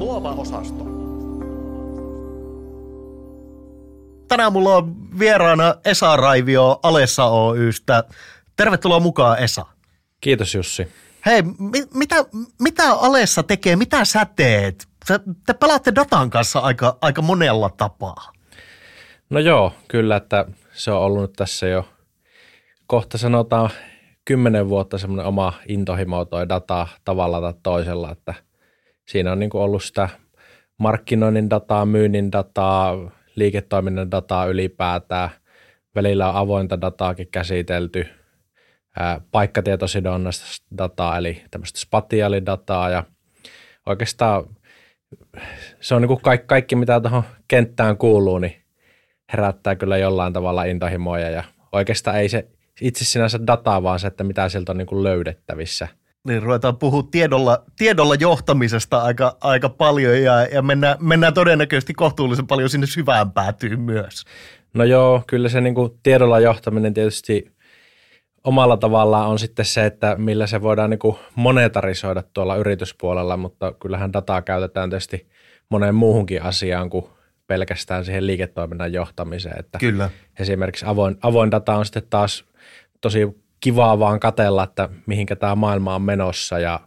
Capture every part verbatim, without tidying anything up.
Luova osasto. Tänään mulla on vieraana Esa Raivio Alessa Oystä. Tervetuloa mukaan, Esa. Kiitos, Jussi. Hei, mit, mitä, mitä Alessa tekee? Mitä sä teet? Sä, te pelaatte datan kanssa aika, aika monella tapaa. No joo, kyllä, että se on ollut tässä jo kohta sanotaan kymmenen vuotta semmoinen oma intohimo toi data tavalla tai toisella, että siinä on niin kuin ollut sitä markkinoinnin dataa, myynnin dataa, liiketoiminnan dataa ylipäätään, välillä on avointa dataakin käsitelty, ää, paikkatietosidonnaista dataa eli tämmöistä spatiaalidataa ja oikeastaan se on niin kuin kaikki, kaikki mitä tuohon kenttään kuuluu, niin herättää kyllä jollain tavalla intohimoja ja oikeastaan ei se itse sinänsä dataa, vaan se, että mitä sieltä on niin kuin löydettävissä. Niin, ruvetaan puhua tiedolla, tiedolla johtamisesta aika, aika paljon ja, ja mennään, mennään todennäköisesti kohtuullisen paljon sinne syvään päätyyn myös. No joo, kyllä se niin kuin tiedolla johtaminen tietysti omalla tavallaan on sitten se, että millä se voidaan niin kuin monetarisoida tuolla yrityspuolella, mutta kyllähän dataa käytetään tietysti moneen muuhunkin asiaan kuin pelkästään siihen liiketoiminnan johtamiseen. Että kyllä. Esimerkiksi avoin, avoin data on sitten taas tosi kivaa vaan katsella, että mihinkä tämä maailma on menossa ja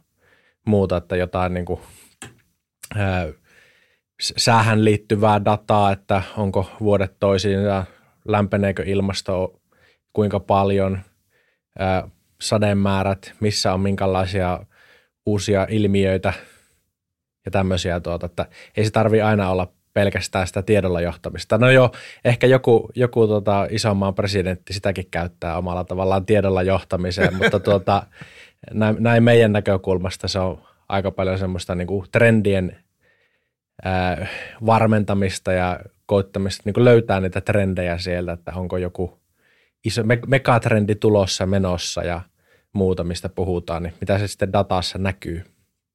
muuta, että jotain niin kuin, ää, säähän liittyvää dataa, että onko vuodet toisiin ja lämpeneekö ilmasto, kuinka paljon, ää, sademäärät, missä on minkälaisia uusia ilmiöitä ja tämmöisiä. Tuota, että ei se tarvitse aina olla pelkästään sitä tiedolla johtamista. No joo, ehkä joku, joku tota, isomman presidentti sitäkin käyttää omalla tavallaan tiedolla johtamiseen, mutta tuota, näin, näin meidän näkökulmasta se on aika paljon semmoista niin kuin trendien ää, varmentamista ja koittamista, niin kuin löytää niitä trendejä sieltä, että onko joku iso me- megatrendi tulossa, menossa ja muuta, mistä puhutaan, niin mitä se sitten datassa näkyy.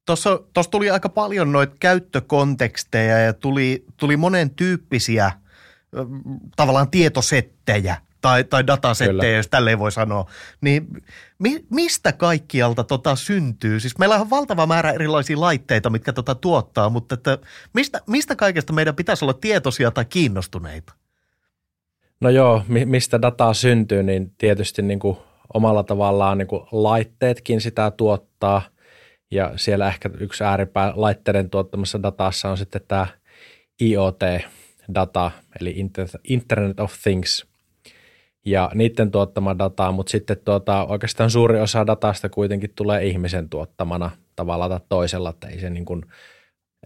Tuossa, tuossa tuli aika paljon noita käyttökonteksteja ja tuli, tuli monen tyyppisiä tavallaan tietosettejä tai, tai datasettejä, kyllä, jos tälleen voi sanoa. Niin mi, mistä kaikkialta tota syntyy? Siis meillä on valtava määrä erilaisia laitteita, mitkä tota tuottaa, mutta että mistä, mistä kaikesta meidän pitäisi olla tietoisia tai kiinnostuneita? No joo, mi, mistä dataa syntyy, niin tietysti niin kuin omalla tavallaan niin kuin laitteetkin sitä tuottaa. Ja siellä ehkä yksi ääripää laitteiden tuottamassa datassa on sitten tämä I O T-data, eli Internet of Things, ja niiden tuottama dataa, mutta sitten tuota, oikeastaan suuri osa datasta kuitenkin tulee ihmisen tuottamana tavalla tai toisella, että ei se niin kuin,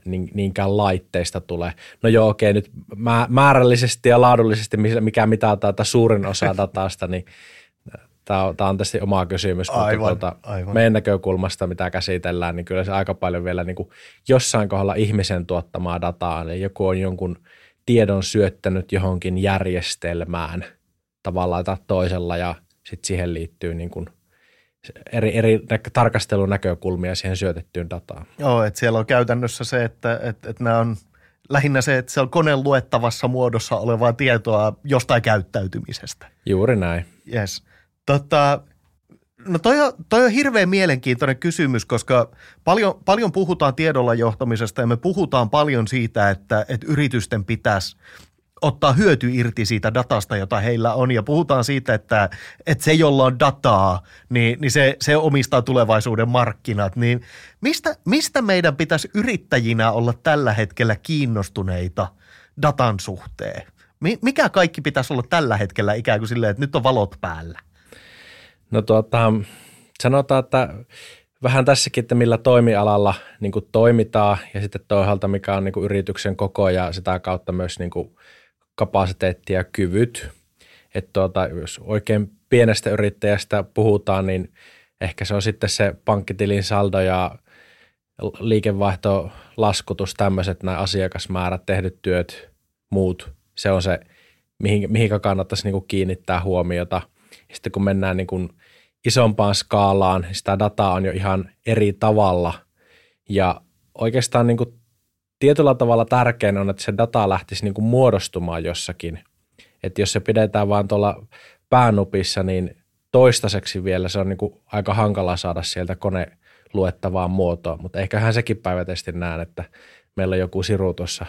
niinkään laitteista tule. No joo, okei, nyt määrällisesti ja laadullisesti, mikä mitataan tämä suurin osa datasta, niin Tämä on, tämä on tietysti oma kysymys, aivan, mutta tuota, aivan. meidän näkökulmasta, mitä käsitellään, niin kyllä se aika paljon vielä niin kuin jossain kohdalla ihmisen tuottamaa dataa, eli joku on jonkun tiedon syöttänyt johonkin järjestelmään tavallaan tai toisella, ja sitten siihen liittyy niin kuin eri, eri tarkastelunäkökulmia siihen syötettyyn dataan. Joo, että siellä on käytännössä se, että, että, että nämä on lähinnä se, että se on koneen luettavassa muodossa olevaa tietoa jostain käyttäytymisestä. Juuri näin. Yes. Tota, no toi on, toi on hirveän mielenkiintoinen kysymys, koska paljon, paljon puhutaan tiedolla johtamisesta ja me puhutaan paljon siitä, että, että yritysten pitäisi ottaa hyöty irti siitä datasta, jota heillä on, ja puhutaan siitä, että, että se, jolla on dataa, niin, niin se, se omistaa tulevaisuuden markkinat. Niin mistä, mistä meidän pitäisi yrittäjinä olla tällä hetkellä kiinnostuneita datan suhteen? Mikä kaikki pitäisi olla tällä hetkellä ikään kuin silleen, että nyt on valot päällä? No tuota, sanotaan, että vähän tässäkin, että millä toimialalla niin kuin toimitaan ja sitten toisaalta mikä on niin kuin yrityksen koko ja sitä kautta myös niin kuin kapasiteetti ja kyvyt. Että tuota, jos oikein pienestä yrittäjästä puhutaan, niin ehkä se on sitten se pankkitilin saldo ja liikevaihtolaskutus, tämmöiset nämä asiakasmäärät, tehdyt työt, muut. Se on se, mihin, mihin kannattaisi niin kuin kiinnittää huomiota. Sitten kun mennään niin kuin isompaan skaalaan, sitä dataa on jo ihan eri tavalla. Ja oikeastaan niin kuin tietyllä tavalla tärkein on, että se data lähtisi niin kuin muodostumaan jossakin. Että jos se pidetään vaan tuolla päänupissa, niin toistaiseksi vielä se on niin kuin aika hankala saada sieltä koneluettavaan muotoon. Mutta eiköhän sekin päivätesti näen, että meillä on joku siru tuossa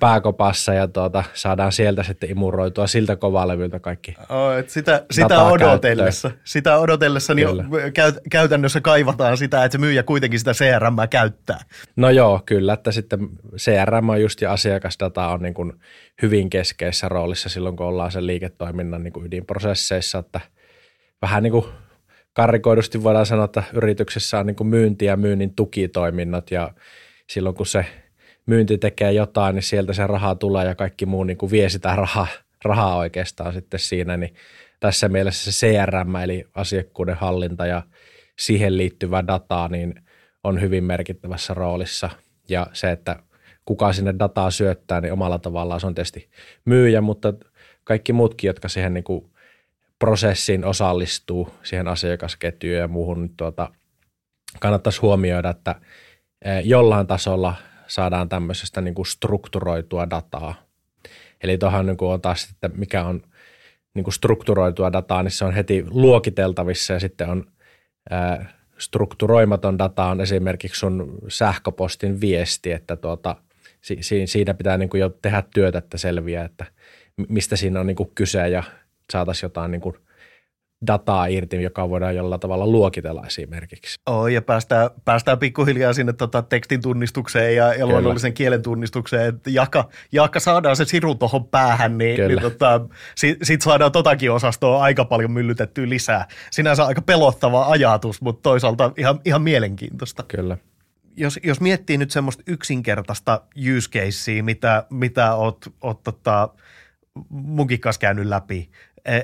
pääkopassa ja tuota, saadaan sieltä sitten imuroitua siltä kovalevyltä kaikki. Oh, et sitä, sitä odotellessa, käyttöön. sitä odotellessa niin käyt, käytännössä kaivataan sitä, että se myyjä kuitenkin sitä C R M:ää käyttää. No joo, kyllä, että sitten C R M on just ja asiakasdata on niin kuin hyvin keskeisessä roolissa silloin, kun ollaan sen liiketoiminnan niin kuin ydinprosesseissa, että vähän niin kuin karrikoidusti voidaan sanoa, että yrityksessä on niin kuin myynti ja myynnin tukitoiminnot ja silloin, kun se myynti tekee jotain, niin sieltä se raha tulee ja kaikki muu niin kuin vie sitä rahaa, rahaa oikeastaan sitten siinä. Niin tässä mielessä se C R M eli asiakkuuden hallinta ja siihen liittyvä data niin on hyvin merkittävässä roolissa. Ja se, että kuka sinne dataa syöttää, niin omalla tavallaan se on tietysti myyjä, mutta kaikki muutkin, jotka siihen niin kuin prosessiin osallistuu, siihen asiakasketjuun ja muuhun, niin tuota, kannattaisi huomioida, että jollain tasolla saadaan tämmöisestä niin kuin strukturoitua dataa. Eli tuohan niin kuin on taas, että mikä on niin kuin strukturoitua dataa, niin se on heti luokiteltavissa ja sitten on ää, strukturoimaton data on esimerkiksi sun sähköpostin viesti, että tuota, si, si, siinä pitää niin kuin jo tehdä työtä, että selviää, että mistä siinä on niin kuin kyse ja saataisiin jotain niin kuin dataa irti, joka voidaan jollain tavalla luokitella esimerkiksi. Oh, ja päästään, päästään pikkuhiljaa sinne tota tekstin tunnistukseen ja, ja luonnollisen kielen tunnistukseen, että jaka, jaka saadaan se siru tuohon päähän, niin, niin tota, sitten sit saadaan totakin osastoa aika paljon myllytettyä lisää. Sinänsä aika pelottava ajatus, mutta toisaalta ihan, ihan mielenkiintoista. Kyllä. Jos, jos miettii nyt semmoista yksinkertaista use casea, mitä, mitä oot, oot tota, munkin kanssa käynyt läpi,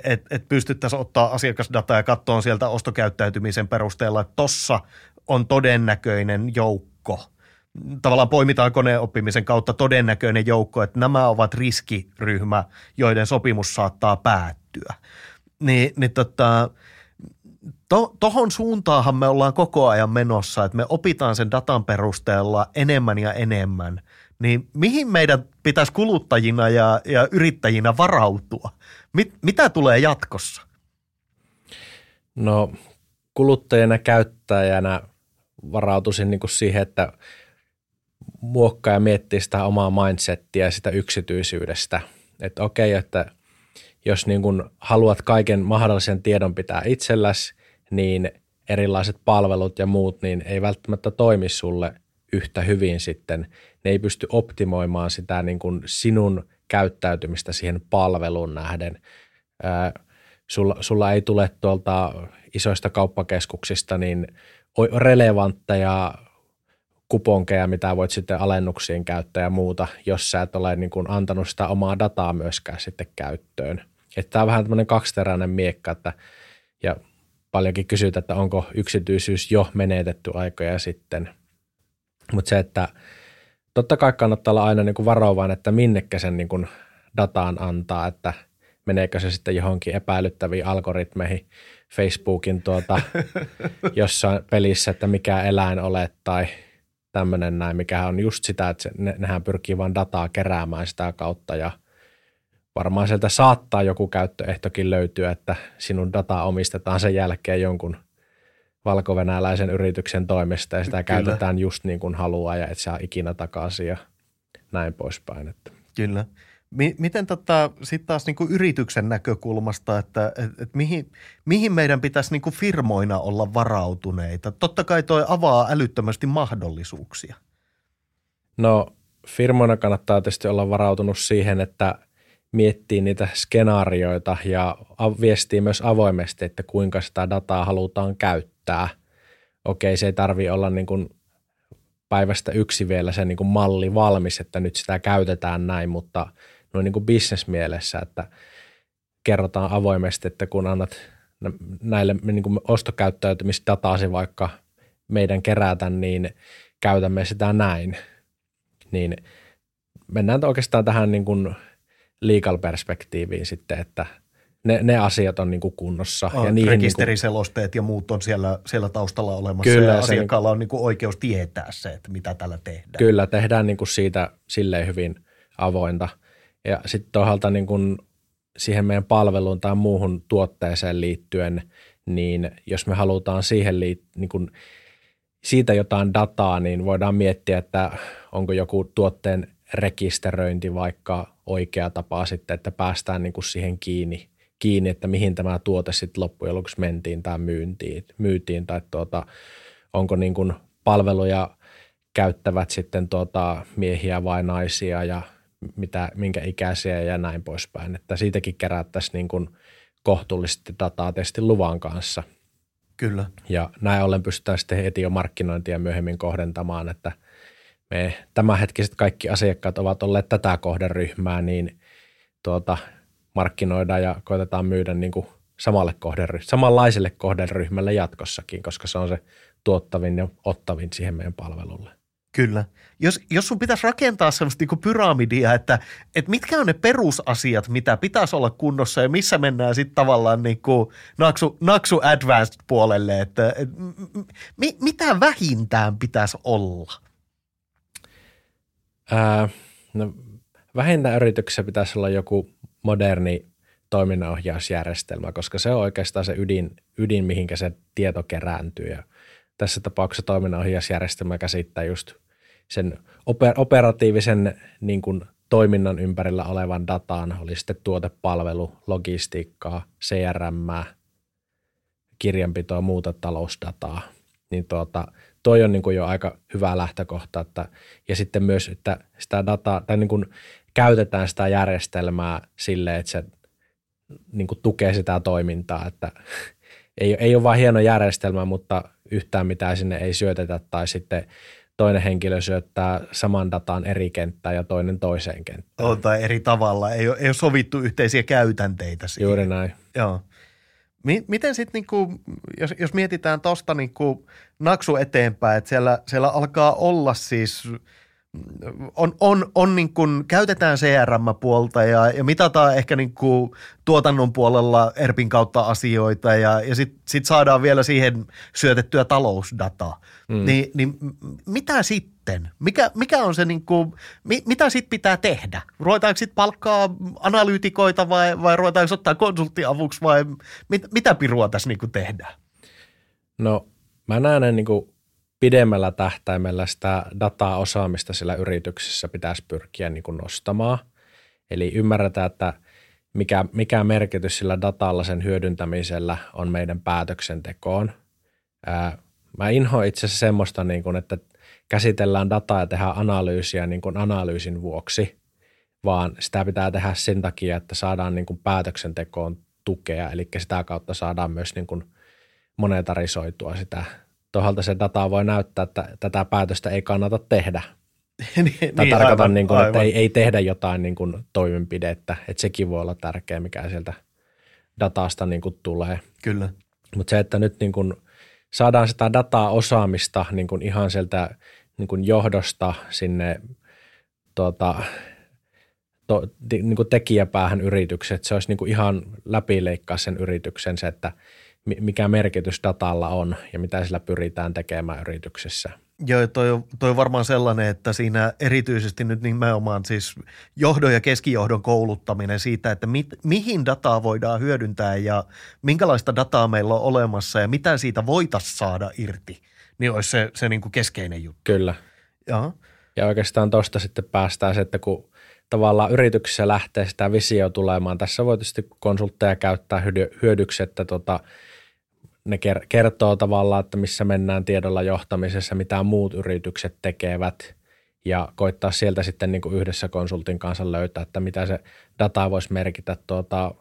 että et pystyttäisiin ottaa asiakasdataa ja katsoa sieltä ostokäyttäytymisen perusteella, että tossa on todennäköinen joukko. Tavallaan poimitaan koneen oppimisen kautta todennäköinen joukko, että nämä ovat riskiryhmä, joiden sopimus saattaa päättyä. Ni, niin tota, to, tohon suuntaanhan me ollaan koko ajan menossa, että me opitaan sen datan perusteella enemmän ja enemmän. Niin mihin meidän pitäisi kuluttajina ja, ja yrittäjinä varautua? Mit, mitä tulee jatkossa? No kuluttajana käyttäjänä varautuisin niin kuin siihen, että muokkaa ja miettii sitä omaa mindsettiä ja sitä yksityisyydestä. Että okei, että jos niin kuin haluat kaiken mahdollisen tiedon pitää itselläsi, niin erilaiset palvelut ja muut niin ei välttämättä toimi sulle yhtä hyvin sitten. Ne ei pysty optimoimaan sitä niin kuin sinun käyttäytymistä siihen palveluun nähden. Ää, sulla, sulla ei tule tuolta isoista kauppakeskuksista niin relevantteja kuponkeja, mitä voit sitten alennuksiin käyttää ja muuta, jos sä et ole niin kuin antanut sitä omaa dataa myöskään sitten käyttöön. Että tämä on vähän tämmöinen kaksiteräinen miekka, että, ja paljonkin kysytään, että onko yksityisyys jo menetetty aikoja sitten. Mutta se, että totta kai kannattaa olla aina niin kuin varovainen, että minnekä sen niin kuin dataan antaa, että meneekö se sitten johonkin epäilyttäviin algoritmeihin Facebookin tuota, jossain pelissä, että mikä eläin olet tai tämmöinen näin, mikä on just sitä, että se, ne, nehän pyrkii vaan dataa keräämään sitä kautta ja varmaan sieltä saattaa joku käyttöehtokin löytyä, että sinun dataa omistetaan sen jälkeen jonkun valkovenäläisen yrityksen toimesta ja sitä Kyllä. käytetään just niin kuin haluaa ja et saa ikinä takaisin ja näin poispäin. Että. Kyllä. Miten tota, sitten taas niinku yrityksen näkökulmasta, että et, et mihin, mihin meidän pitäisi niinku firmoina olla varautuneita? Totta kai toi avaa älyttömästi mahdollisuuksia. No firmoina kannattaa tietysti olla varautunut siihen, että miettii niitä skenaarioita ja viestii myös avoimesti, että kuinka sitä dataa halutaan käyttää. Tää. Okei, se ei tarvitse olla niin kuin päivästä yksi vielä se niin kuin malli valmis, että nyt sitä käytetään näin, mutta noin niin kuin bisnesmielessä, että kerrotaan avoimesti, että kun annat näille niin kuin ostokäyttäytymisdataasi vaikka meidän kerätä, niin käytämme sitä näin. Niin mennään oikeastaan tähän niin kuin legal perspektiiviin sitten, että Ne, ne asiat on niin kuin kunnossa. Oh, ja niihin rekisteriselosteet niin kuin, ja muut on siellä, siellä taustalla olemassa kyllä, ja asiakkaalla niin, on niin kuin oikeus tietää se, että mitä tällä tehdään. Kyllä, tehdään niin kuin siitä silleen hyvin avointa. Ja sitten toisaalta niin kuin siihen meidän palveluun tai muuhun tuotteeseen liittyen, niin jos me halutaan siihen liit, niin kuin siitä jotain dataa, niin voidaan miettiä, että onko joku tuotteen rekisteröinti vaikka oikea tapa sitten, että päästään niin kuin siihen kiinni, kiinni, että mihin tämä tuote sitten loppujen lopuksi mentiin tai myyntiin, myytiin tai tuota, onko niin kuin palveluja käyttävät sitten tuota miehiä vai naisia ja mitä, minkä ikäisiä ja näin poispäin, että siitäkin kerättäisiin niin kuin kohtuullisesti dataa testin luvan kanssa. Kyllä. Ja näin ollen pystytään sitten heti jo markkinointia myöhemmin kohdentamaan, että me tämänhetkiset kaikki asiakkaat ovat olleet tätä kohderyhmää, niin tuota, markkinoidaan ja koitetaan myydä niin kuin samalle kohdery- samanlaiselle kohderyhmälle jatkossakin, koska se on se tuottavin ja ottavin siihen meidän palvelulle. Kyllä. Jos, jos sun pitäisi rakentaa semmoista niinku pyramidia, että, että mitkä on ne perusasiat, mitä pitäisi olla kunnossa ja missä mennään sitten tavallaan niinku naksu, naksu advanced puolelle, että et, mi, mitä vähintään pitäisi olla? Ää, no, vähintään yrityksessä pitäisi olla joku moderni toiminnanohjausjärjestelmä, koska se on oikeastaan se ydin, ydin mihinkä se tieto kerääntyy ja tässä tapauksessa toiminnanohjausjärjestelmä käsittää just sen operatiivisen niin kuin toiminnan ympärillä olevan dataan, oli sitten tuotepalvelu, logistiikkaa, C R M:ää, kirjanpitoa, muuta talousdataa. Niin tuota, toi on niin kuin jo aika hyvä lähtökohta. Että, ja sitten myös, että sitä dataa, tai niin kuin käytetään sitä järjestelmää silleen, että se niin kuin tukee sitä toimintaa. Että, ei, ei ole vain hieno järjestelmä, mutta yhtään mitään sinne ei syötetä tai sitten toinen henkilö syöttää saman dataan eri kenttään ja toinen toiseen kenttään. On, tai eri tavalla. Ei ole, ei ole sovittu yhteisiä käytänteitä siihen. Juuri näin. Joo. Miten sitten, niinku, jos, jos mietitään tuosta niinku naksu eteenpäin, että siellä, siellä alkaa olla siis, on, on, on niin kuin, käytetään C R M-puolta ja, ja mitataan ehkä niin kuin tuotannon puolella E R P:n kautta asioita ja, ja sitten sit saadaan vielä siihen syötettyä talousdataa. Mm. Ni, niin mitä sitten? Mikä, mikä on se niin kuin, mi, mitä sitten pitää tehdä? Ruvetaanko sitten palkkaa analyytikoita vai, vai ruvetaanko ottaa konsulttiavuksi vai mit, mitä pirua tässä niin kuin tehdään? No mä näen niin kuin pidemmällä tähtäimellä sitä dataosaamista sillä yrityksessä pitäisi pyrkiä niin kuin nostamaan. Eli ymmärretään, että mikä, mikä merkitys sillä datalla sen hyödyntämisellä on meidän päätöksentekoon. Ää, mä inhoan itse asiassa semmoista, niin kuin, että käsitellään dataa ja tehdään analyysiä niin kuin analyysin vuoksi, vaan sitä pitää tehdä sen takia, että saadaan niin kuin päätöksentekoon tukea. Eli sitä kautta saadaan myös niin kuin monetarisoitua sitä toisaalta se data voi näyttää, että tätä päätöstä ei kannata tehdä. niin, tai tarkoitan, niin kuin, että ei, ei tehdä jotain niin kuin toimenpidettä, että sekin voi olla tärkeä, mikä sieltä datasta niin kuin tulee. Kyllä. Mutta se, että nyt niin kuin saadaan sitä dataa osaamista niin kuin ihan sieltä niin kuin johdosta sinne tuota, to, niin kuin tekijäpäähän yritykset, se olisi niin kuin ihan läpileikkaa sen yrityksen se, että mikä merkitys datalla on ja mitä sillä pyritään tekemään yrityksessä. Joo, toi, toi on varmaan sellainen, että siinä erityisesti nyt nimenomaan siis johdon ja keskijohdon kouluttaminen siitä, että mi, mihin dataa voidaan hyödyntää ja minkälaista dataa meillä on olemassa ja mitä siitä voitaisiin saada irti, niin olisi se, se niin kuin keskeinen juttu. Kyllä. Jaha. Ja oikeastaan tuosta sitten päästään se, että kun tavallaan yrityksessä lähtee sitä visio tulemaan, tässä voi tietysti konsultteja käyttää hyödyksi, että tuota, ne kertoo tavallaan, että missä mennään tiedolla johtamisessa, mitä muut yritykset tekevät ja koittaa sieltä sitten niin kuin yhdessä konsultin kanssa löytää, että mitä se data voisi merkitä tuota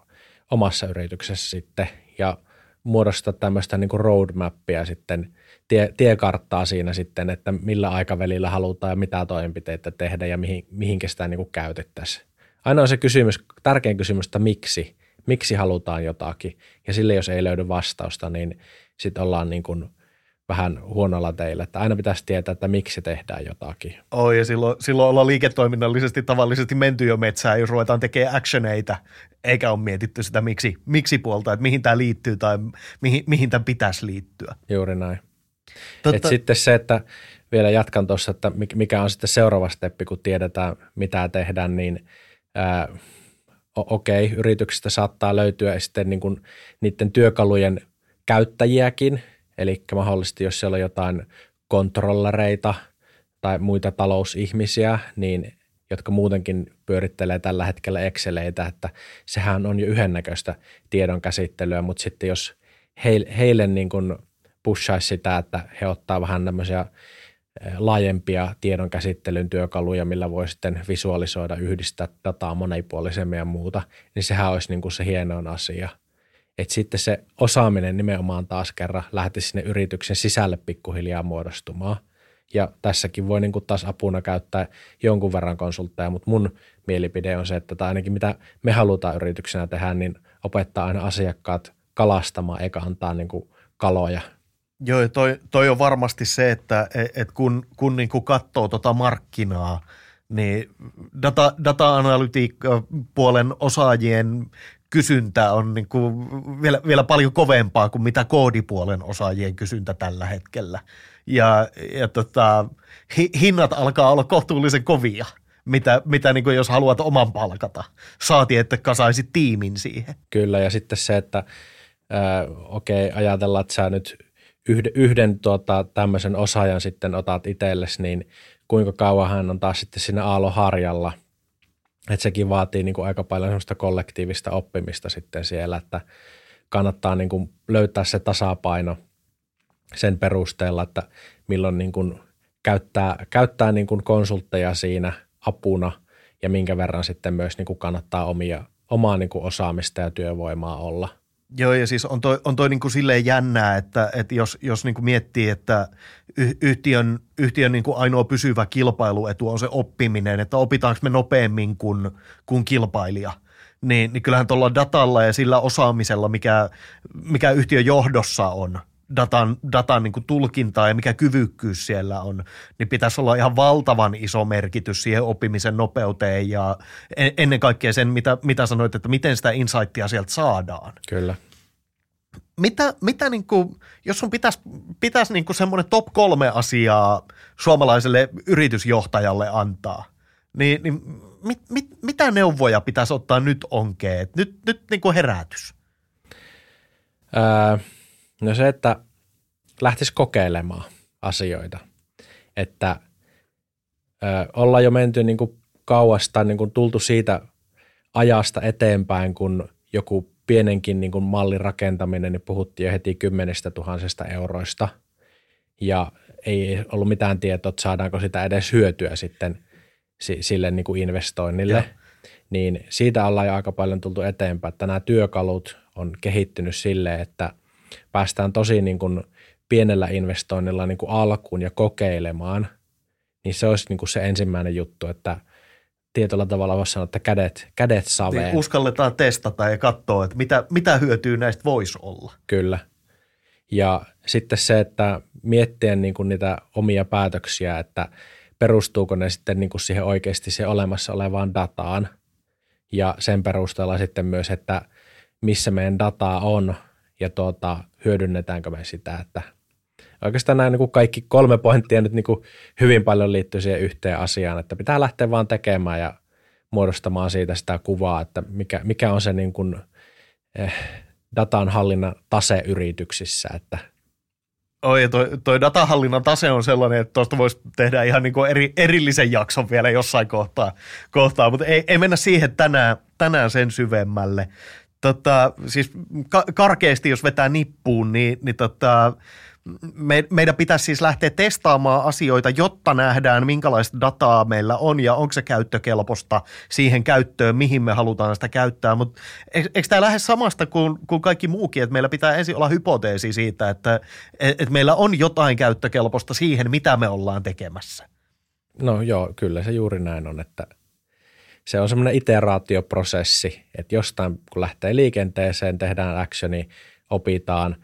omassa yrityksessä sitten ja muodostaa tämmöistä niin kuin roadmappia sitten, tie, tiekarttaa siinä sitten, että millä aikavälillä halutaan ja mitä toimenpiteitä tehdä ja mihin, mihinkä sitä niin kuin käytettäisiin. Aina on se kysymys, tärkein kysymys, että miksi. Miksi halutaan jotakin? Ja sille, jos ei löydy vastausta, niin sitten ollaan niin kuin vähän huonolla teillä. Että aina pitäisi tietää, että miksi tehdään jotakin. Oh, ja silloin, silloin ollaan liiketoiminnallisesti tavallisesti menty jo metsään, jos ruvetaan tekemään actioneita, eikä ole mietitty sitä miksi, miksi puolta, että mihin tämä liittyy tai mihin, mihin tämä pitäisi liittyä. Juuri näin. Totta. Et sitten se, että vielä jatkan tuossa, että mikä on sitten seuraava steppi, kun tiedetään, mitä tehdään, niin ää, okei, okay, yrityksestä saattaa löytyä sitten niin kuin niiden työkalujen käyttäjiäkin, eli mahdollisesti jos siellä on jotain kontrollareita tai muita talousihmisiä, niin jotka muutenkin pyörittelee tällä hetkellä Exceleitä, että sehän on jo yhdennäköistä tiedonkäsittelyä, mutta sitten jos heille, heille niin kuin pushaisi sitä, että he ottaa vähän tämmöisiä laajempia tiedonkäsittelyn työkaluja, millä voi sitten visualisoida, yhdistää dataa monipuolisemmin ja muuta, niin sehän olisi niin kuin se hienoin asia. Että sitten se osaaminen nimenomaan taas kerran lähtisi sinne yrityksen sisälle pikkuhiljaa muodostumaan. Ja tässäkin voi niin kuin taas apuna käyttää jonkun verran konsultteja, mutta mun mielipide on se, että tai ainakin mitä me halutaan yrityksenä tehdä, niin opettaa aina asiakkaat kalastamaan eikä antaa niin kuin kaloja. Joo, toi, toi on varmasti se, että et kun, kun niin kuin katsoo tota markkinaa, niin data, data-analytiikka-puolen osaajien kysyntä on niin kuin vielä, vielä paljon kovempaa kuin mitä koodipuolen osaajien kysyntä tällä hetkellä. Ja, ja tota, hi, hinnat alkaa olla kohtuullisen kovia, mitä, mitä niin kuin jos haluat oman palkata. Saati, että kasaisit tiimin siihen. Kyllä, ja sitten se, että äh, okei, okay, ajatellaan, että sä nyt yhden, yhden tuota, tämmöisen osaajan sitten otat itsellesi, niin kuinka kauan hän on taas sitten siinä aallonharjalla. Että sekin vaatii niin kuin aika paljon semmoista kollektiivista oppimista sitten siellä, että kannattaa niin kuin löytää se tasapaino sen perusteella, että milloin niin kuin käyttää, käyttää niin kuin konsultteja siinä apuna ja minkä verran sitten myös niin kuin kannattaa omia, omaa niin kuin osaamista ja työvoimaa olla. Joo, ja siis on toi, on toi niin kuin silleen jännää, että, että jos, jos niin kuin miettii, että yhtiön, yhtiön niin kuin ainoa pysyvä kilpailuetu on se oppiminen, että opitaanko me nopeammin kuin, kuin kilpailija, niin, niin kyllähän tuolla datalla ja sillä osaamisella, mikä, mikä yhtiön johdossa on, datan, datan niin kuin tulkintaa ja mikä kyvykkyys siellä on, niin pitäisi olla ihan valtavan iso merkitys siihen oppimisen nopeuteen ja ennen kaikkea sen, mitä, mitä sanoit, että miten sitä insightia sieltä saadaan. Kyllä. Mitä, mitä niin kuin, jos sun pitäisi, pitäisi niin kuin semmoinen top kolme asiaa suomalaiselle yritysjohtajalle antaa, niin, niin mit, mit, mitä neuvoja pitäisi ottaa nyt onkeen? Nyt, nyt niin kuin herätys. Öö. No se, että lähtisi kokeilemaan asioita, että ö, ollaan jo menty niin kuin kauas tai niin kuin tultu siitä ajasta eteenpäin, kun joku pienenkin niin kuin mallin rakentaminen, niin puhuttiin jo heti kymmenestä tuhansesta euroista ja ei ollut mitään tietoa, että saadaanko sitä edes hyötyä sitten sille niin kuin investoinnille. Ja. Niin siitä ollaan jo aika paljon tultu eteenpäin, että nämä työkalut on kehittynyt silleen, että päästään tosi niin kuin pienellä investoinnilla niin kuin alkuun ja kokeilemaan, niin se olisi niin kuin se ensimmäinen juttu, että tietyllä tavalla voisi sanoa, että kädet, kädet saveen. Niin uskalletaan testata ja katsoa, että mitä, mitä hyötyä näistä voisi olla. Kyllä. Ja sitten se, että miettiä niin kuin niitä omia päätöksiä, että perustuuko ne sitten niin kuin siihen oikeasti siihen olemassa olevaan dataan ja sen perusteella sitten myös, että missä meidän dataa on, ja tuota, hyödynnetäänkö me sitä, että oikeastaan nämä niin kuin kaikki kolme pointtia nyt niin kuin hyvin paljon liittyy siihen yhteen asiaan, että pitää lähteä vaan tekemään ja muodostamaan siitä sitä kuvaa, että mikä, mikä on se niin kuin, eh, datanhallinnan tase yrityksissä. Että. Oi, ja toi, toi datanhallinnan tase on sellainen, että tuosta voisi tehdä ihan niin kuin eri, erillisen jakson vielä jossain kohtaa, kohtaa mutta ei, ei mennä siihen tänään, tänään sen syvemmälle. Tota, siis karkeasti, jos vetää nippuun, niin, niin tota, me, meidän pitäisi siis lähteä testaamaan asioita, jotta nähdään, minkälaista dataa meillä on ja onko se käyttökelpoista siihen käyttöön, mihin me halutaan sitä käyttää. Mutta eikö tämä lähde samasta kuin, kuin kaikki muukin, että meillä pitää ensin olla hypoteesi siitä, että et meillä on jotain käyttökelpoista siihen, mitä me ollaan tekemässä? No joo, kyllä se juuri näin on, että se on semmoinen iteraatioprosessi, että jostain kun lähtee liikenteeseen, tehdään actioni, opitaan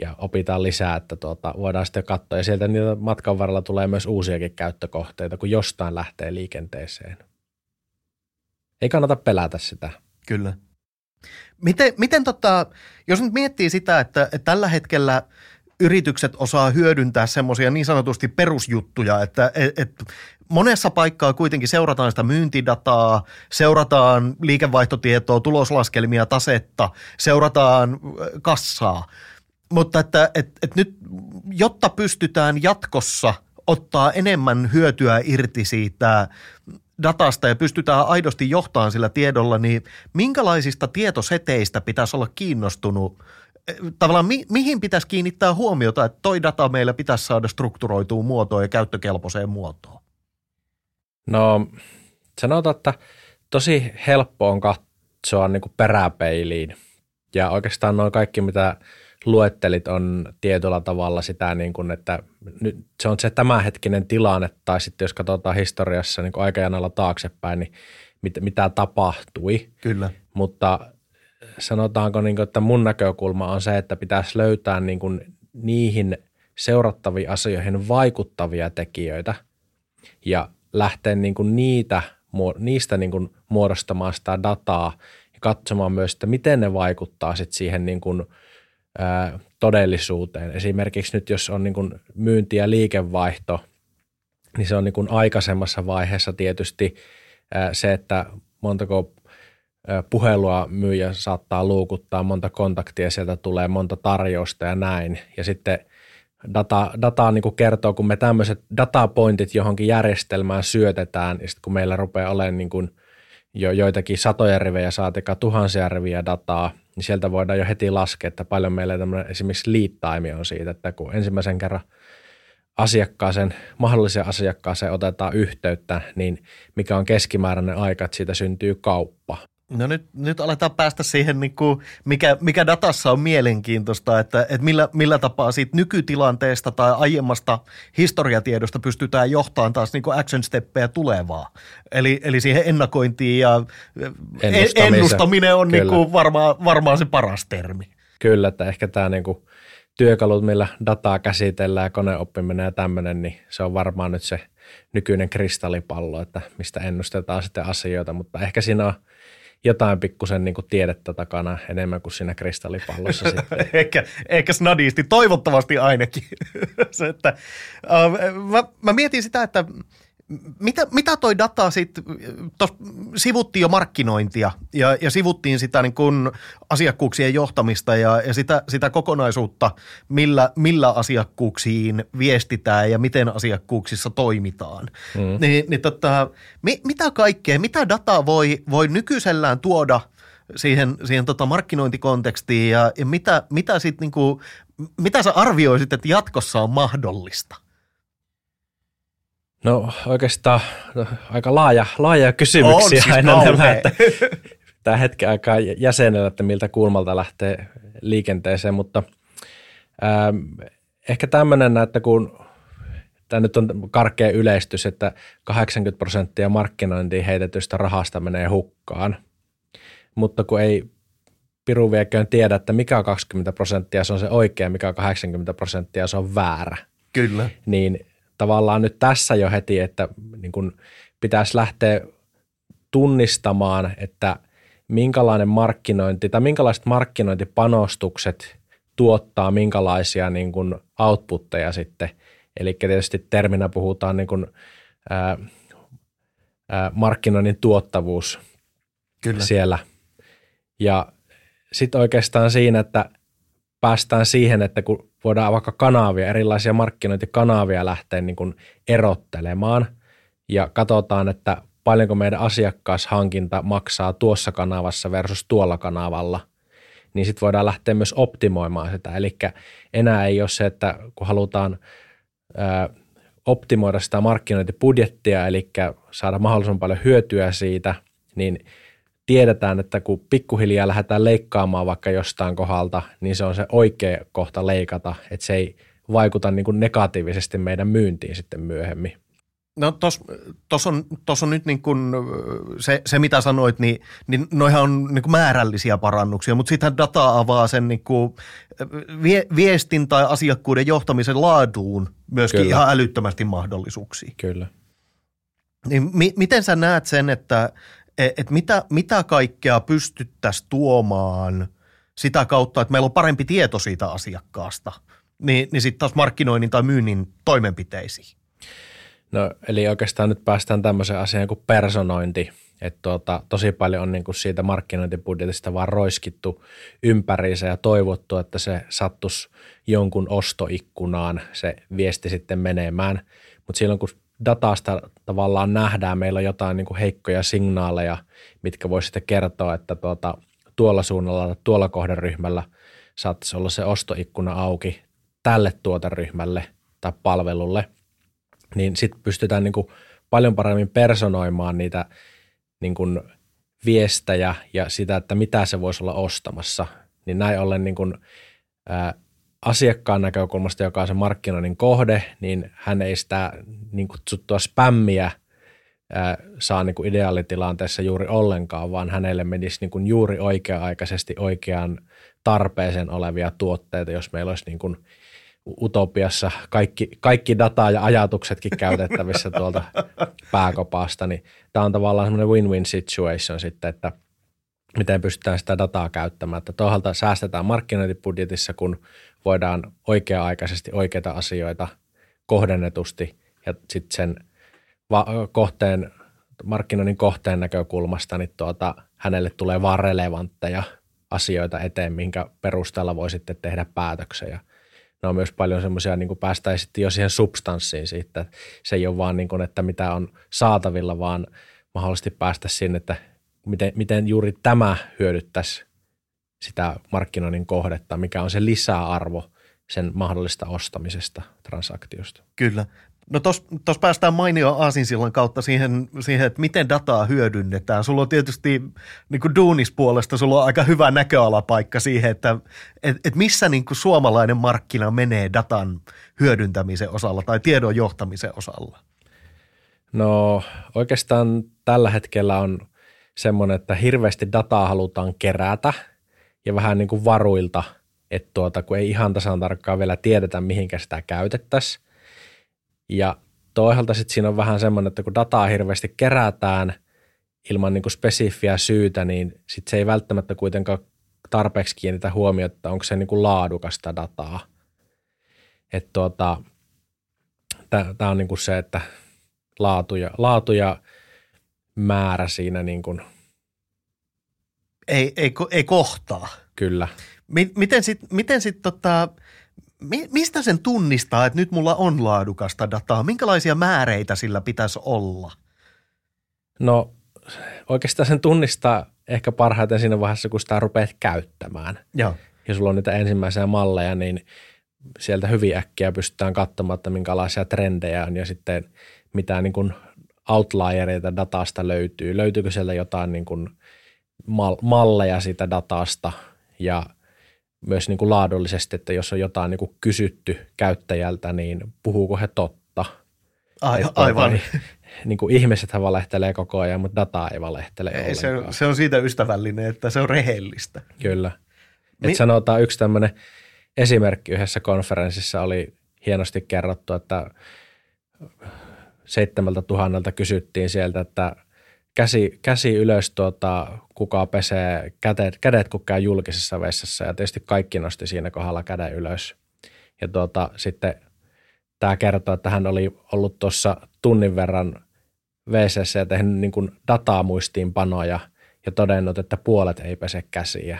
ja opitaan lisää, että tuota, voidaan sitten katsoa. Ja sieltä niitä matkan varrella tulee myös uusiakin käyttökohteita, kun jostain lähtee liikenteeseen. Ei kannata pelätä sitä. Kyllä. Miten, miten tota, jos nyt miettii sitä, että, että tällä hetkellä yritykset osaa hyödyntää semmoisia niin sanotusti perusjuttuja, että et, et monessa paikkaa kuitenkin seurataan sitä myyntidataa, seurataan liikevaihtotietoa, tuloslaskelmia, tasetta, seurataan kassaa. Mutta että, et, et nyt, jotta pystytään jatkossa ottaa enemmän hyötyä irti siitä datasta ja pystytään aidosti johtamaan sillä tiedolla, niin minkälaisista tietoseteistä pitäisi olla kiinnostunut? Tavallaan mi, mihin pitäisi kiinnittää huomiota, että toi data meillä pitäisi saada strukturoitua muotoon ja käyttökelpoiseen muotoon? No sanotaan, että tosi helppo on katsoa niin kuin peräpeiliin ja oikeastaan noin kaikki, mitä luettelit, on tietyllä tavalla sitä, niin kuin, että nyt se on se tämänhetkinen tilanne, tai sitten jos katsotaan historiassa niin kuin aikajanalla taaksepäin, niin mit, mitä tapahtui. Kyllä. Mutta sanotaanko, niin kuin, että mun näkökulma on se, että pitäisi löytää niin kuin niihin seurattaviin asioihin vaikuttavia tekijöitä ja lähteä niin kuin niitä, niistä niin kuin muodostamaan sitä dataa ja katsomaan myös, että miten ne vaikuttaa sitten siihen niin kuin todellisuuteen. Esimerkiksi nyt, jos on niin kuin myynti- ja liikevaihto, niin se on niin kuin aikaisemmassa vaiheessa tietysti se, että montako puhelua myyjä saattaa luukuttaa, monta kontaktia sieltä tulee, monta tarjousta ja näin. Ja sitten data, data niin kuin kertoo, kun me tämmöiset datapointit johonkin järjestelmään syötetään, ja sitten kun meillä rupeaa olemaan niin kuin jo joitakin satoja rivejä, saatika tuhansia riviä dataa, niin sieltä voidaan jo heti laskea, että paljon meillä tämmöinen esimerkiksi lead time on siitä, että kun ensimmäisen kerran asiakkaaseen, mahdolliseen asiakkaaseen otetaan yhteyttä, niin mikä on keskimääräinen aika, että siitä syntyy kauppa. No nyt, nyt aletaan päästä siihen, niin kuin mikä, mikä datassa on mielenkiintoista, että, että millä, millä tapaa siitä nykytilanteesta tai aiemmasta historiatiedosta pystytään johtamaan taas niin kuin action steppejä tulevaa. Eli, eli siihen ennakointiin ja ennustaminen on niin kuin varmaan, varmaan se paras termi. Kyllä, että ehkä tämä niin kuin työkalut, millä dataa käsitellään ja koneoppiminen ja tämmöinen, niin se on varmaan nyt se nykyinen kristallipallo, että mistä ennustetaan sitten asioita, mutta ehkä siinä on jotain pikkusen niin kuin tiedettä takana enemmän kuin siinä kristallipallossa sitten. ehkä, ehkä snadisti, toivottavasti ainakin. Se, että, äh, mä, mä mietin sitä, että mitä, mitä toi data sitten, sivuttiin jo markkinointia ja, ja sivuttiin sitä niin kun asiakkuuksien johtamista ja, ja sitä, sitä kokonaisuutta, millä, millä asiakkuuksiin viestitään ja miten asiakkuuksissa toimitaan. Mm. Ni, niin tota, mi, mitä kaikkea, mitä dataa voi, voi nykyisellään tuoda siihen, siihen tota markkinointikontekstiin ja, ja mitä, mitä, sit niin kun, mitä sä arvioisit, että jatkossa on mahdollista? No oikeastaan no, aika laaja, laaja kysymyksiä siis aina nämä, että tämä hetken aikaa jäsenellä, että miltä kulmalta lähtee liikenteeseen, mutta ähm, ehkä tämmöinen, että kun tämä nyt on karkea yleistys, että kahdeksankymmentä prosenttia markkinointiin heitetystä rahasta menee hukkaan, mutta kun ei piru vieköön tiedä, että mikä kaksikymmentä prosenttia se on se oikea, mikä kahdeksankymmentä prosenttia se on väärä. Kyllä. Niin tavallaan nyt tässä jo heti, että niin kun pitäisi lähteä tunnistamaan, että minkälainen markkinointi tai minkälaiset markkinointipanostukset tuottaa minkälaisia niin kun outputteja sitten. Eli tietysti terminä puhutaan niin kun, ää, ää, markkinoinnin tuottavuus. Kyllä. Siellä. Ja sitten oikeastaan siinä, että päästään siihen, että kun voidaan vaikka kanavia, erilaisia markkinointikanavia lähteä niin kuin erottelemaan ja katsotaan, että paljonko meidän asiakkaashankinta maksaa tuossa kanavassa versus tuolla kanavalla, niin sitten voidaan lähteä myös optimoimaan sitä. Eli enää ei ole se, että kun halutaan ö, optimoida sitä markkinointibudjettia, eli saada mahdollisimman paljon hyötyä siitä, niin tiedetään, että kun pikkuhiljaa lähdetään leikkaamaan vaikka jostain kohdalta, niin se on se oikea kohta leikata, että se ei vaikuta niin kuin negatiivisesti meidän myyntiin sitten myöhemmin. No tuossa on, on nyt niin kuin se, se, mitä sanoit, niin, niin noihan on niin kuin määrällisiä parannuksia, mutta sittenhän data avaa sen niin kuin vie, viestin tai asiakkuuden johtamisen laaduun myöskin. Kyllä. Ihan älyttömästi mahdollisuuksia. Kyllä. Niin, mi, miten sä näet sen, että että mitä, mitä kaikkea pystyttäisiin tuomaan sitä kautta, että meillä on parempi tieto siitä asiakkaasta, niin, niin sitten taas markkinoinnin tai myynnin toimenpiteisiin? No eli oikeastaan nyt päästään tämmöiseen asiaan kuin personointi. Että tuota, tosi paljon on niin kuin siitä markkinointibudjetista vaan roiskittu ympäriinsä ja toivottu, että se sattuisi jonkun ostoikkunaan se viesti sitten menemään. Mutta silloin kun datasta tavallaan nähdään, meillä on jotain niin kuin heikkoja signaaleja, mitkä voi sitten kertoa, että tuota, tuolla suunnalla tai tuolla kohderyhmällä saattaisi olla se ostoikkuna auki tälle tuoteryhmälle tai palvelulle, niin sitten pystytään niin kuin paljon paremmin personoimaan niitä niin kuin viestejä ja sitä, että mitä se voisi olla ostamassa, niin näin ollen niin kuin, ää, asiakkaan näkökulmasta, joka on se markkinoinnin kohde, niin hän ei sitä niin kutsuttua spämmiä ää, saa niin kuin ideaalitilanteessa juuri ollenkaan, vaan hänelle menisi niin kuin juuri oikea-aikaisesti oikeaan tarpeeseen olevia tuotteita, jos meillä olisi niin kuin utopiassa kaikki, kaikki dataa ja ajatuksetkin käytettävissä tuolta pääkopasta, niin tämä on tavallaan semmoinen win-win situation sitten, että miten pystytään sitä dataa käyttämään, että toisaalta säästetään markkinointibudjetissa, kun voidaan oikea-aikaisesti oikeita asioita kohdennetusti ja sitten sen kohteen, markkinoinnin kohteen näkökulmasta, niin tuota, hänelle tulee vaan relevantteja asioita eteen, minkä perusteella voi sitten tehdä päätöksiä. Ne on myös paljon semmoisia, niin kuin päästään sitten jo siihen substanssiin siitä, että se ei ole vaan niin kuin, että mitä on saatavilla, vaan mahdollisesti päästä sinne, että miten, miten juuri tämä hyödyttäisi sitä markkinoinnin kohdetta, mikä on se lisäarvo sen mahdollista ostamisesta, transaktiosta. Kyllä. No tuossa päästään mainioon aasinsillan kautta siihen, siihen, että miten dataa hyödynnetään. Sulla on tietysti niin kuin duunispuolesta, sulla on aika hyvä näköalapaikka siihen, että et, et missä niin kuin suomalainen markkina menee datan hyödyntämisen osalla tai tiedon johtamisen osalla? No oikeastaan tällä hetkellä on semmoinen, että hirveästi dataa halutaan kerätä ja vähän niin kuin varuilta, että tuota, kun ei ihan tasan tarkkaan vielä tiedetä, mihinkä sitä käytettäisiin. Ja toisaalta sitten siinä on vähän semmoinen, että kun dataa hirveästi kerätään ilman niin kuin spesifiä syytä, niin sitten se ei välttämättä kuitenkaan tarpeeksi kiinnitä huomiota, että onko se niin kuin laadukasta dataa. Että tuota, tämä on niin kuin se, että laatu ja, laatu ja määrä siinä niin kuin ei, ei, ei kohtaa. Kyllä. Miten sitten miten sit tota... Mistä sen tunnistaa, että nyt mulla on laadukasta dataa? Minkälaisia määreitä sillä pitäisi olla? No oikeastaan sen tunnistaa ehkä parhaiten siinä vaiheessa, kun sitä rupeat käyttämään. Joo. Jos sulla on niitä ensimmäisiä malleja, niin sieltä hyvin äkkiä pystytään katsomaan, että minkälaisia trendejä on ja sitten mitä niin kuin outliereita datasta löytyy. Löytyykö sieltä jotain niin kuin malleja siitä datasta ja myös niin kuin laadullisesti, että jos on jotain niin kuin kysytty käyttäjältä, niin puhuuko he totta? Aivan. aivan. Niin kuin ihmisethän valehtelee koko ajan, mutta dataa ei valehtele ei, se, on, se on siitä ystävällinen, että se on rehellistä. Kyllä. Mi- Et sanotaan yksi tämmöinen esimerkki yhdessä konferenssissa oli hienosti kerrottu, että seitsemältä tuhannelta kysyttiin sieltä, että Käsi, käsi ylös, tuota, kuka pesee kädet, kädet kun käy julkisessa vessassa ja tietysti kaikki nosti siinä kohdalla käden ylös. Ja tuota, sitten tämä kertoo, että hän oli ollut tuossa tunnin verran WC:ssä ja tehnyt niin kuin dataa muistiinpanoja ja todennut, että puolet ei pese käsiä.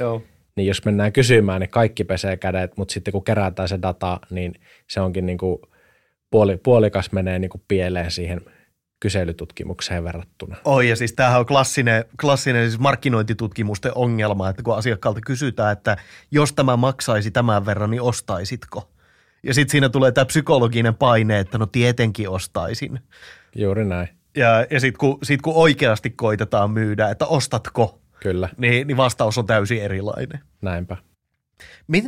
Joo. Niin jos mennään kysymään, niin kaikki pesee kädet, mutta sitten kun kerätään se data, niin se onkin niin kuin puoli, puolikas menee niin kuin pieleen siihen kyselytutkimukseen verrattuna. Oi, ja siis tämähän on klassinen, klassinen siis markkinointitutkimusten ongelma, että kun asiakkaalta kysytään, että jos tämä maksaisi tämän verran, niin ostaisitko? Ja sitten siinä tulee tämä psykologinen paine, että no tietenkin ostaisin. Juuri näin. Ja, ja sitten kun, sit kun oikeasti koitetaan myydä, että ostatko, Kyllä. Niin, niin vastaus on täysin erilainen. Näinpä.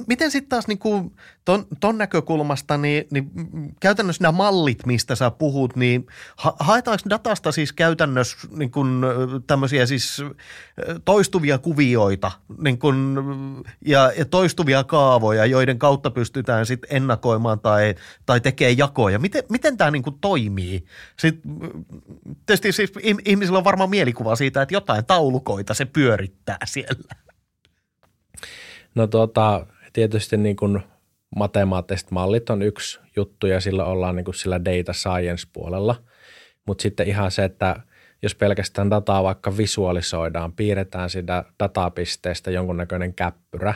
Miten sitten taas niinku ton, ton näkökulmasta, niin, niin käytännössä nämä mallit, mistä sä puhut, niin ha- haetaanko datasta siis käytännössä niin kun tämmöisiä siis toistuvia kuvioita niin kun, ja, ja toistuvia kaavoja, joiden kautta pystytään sitten ennakoimaan tai, tai tekemään jakoja? Miten, miten tämä niin kun toimii? Sitten, tietysti siis ihmisillä on varmaan mielikuva siitä, että jotain taulukoita se pyörittää siellä. No tuota, tietysti niin kuin matemaattiset mallit on yksi juttu ja sillä ollaan niin kuin sillä data science puolella, mutta sitten ihan se, että jos pelkästään dataa vaikka visualisoidaan, piirretään sitä datapisteestä jonkunnäköinen käppyrä,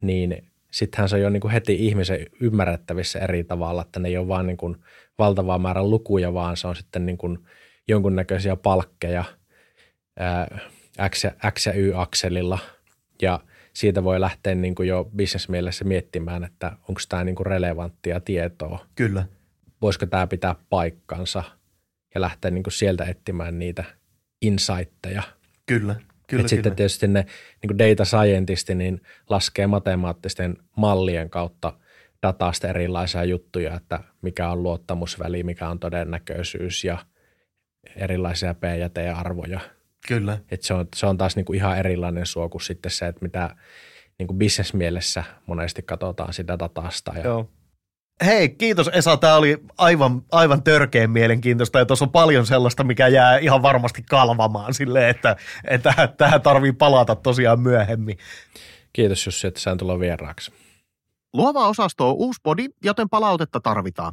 niin sittenhän se on jo niin kuin heti ihmisen ymmärrettävissä eri tavalla, että ne ei ole vaan niin kuin valtavaa määrän lukuja, vaan se on sitten niin kuin jonkunnäköisiä palkkeja ää, X, X ja Y-akselilla ja siitä voi lähteä niin kuin jo bisnesmielessä miettimään, että onko tämä niin kuin relevanttia tietoa. Kyllä. Voisiko tämä pitää paikkansa ja lähteä niin kuin sieltä etsimään niitä insightteja. Kyllä. Kyllä, sitten kyllä. Tietysti ne niin kuin data scientisti niin laskee matemaattisten mallien kautta datasta erilaisia juttuja, että mikä on luottamusväli, mikä on todennäköisyys ja erilaisia P- ja T-arvoja. Kyllä. Että se on, se on taas niin kuin ihan erilainen suo kuin sitten se, että mitä niin kuin bisnesmielessä monesti katsotaan sitä datasta. Ja joo. Hei, kiitos Esa. Tämä oli aivan, aivan törkeän mielenkiintoista ja tuossa on paljon sellaista, mikä jää ihan varmasti kalvamaan silleen, että, että tähän tarvii palata tosiaan myöhemmin. Kiitos Jussi, että sain tulla vieraaksi. Luova osasto on uusi podi, joten palautetta tarvitaan.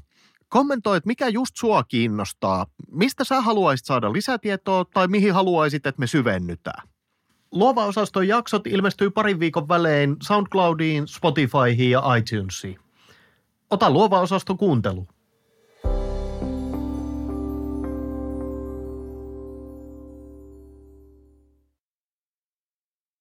Kommentoit, mikä just sua kiinnostaa, mistä sä haluaisit saada lisätietoa tai mihin haluaisit, että me syvennytään. Luova osaston jaksot ilmestyy parin viikon välein Soundcloudiin, Spotifyhin ja iTunesiin. Ota luova osasto kuuntelu.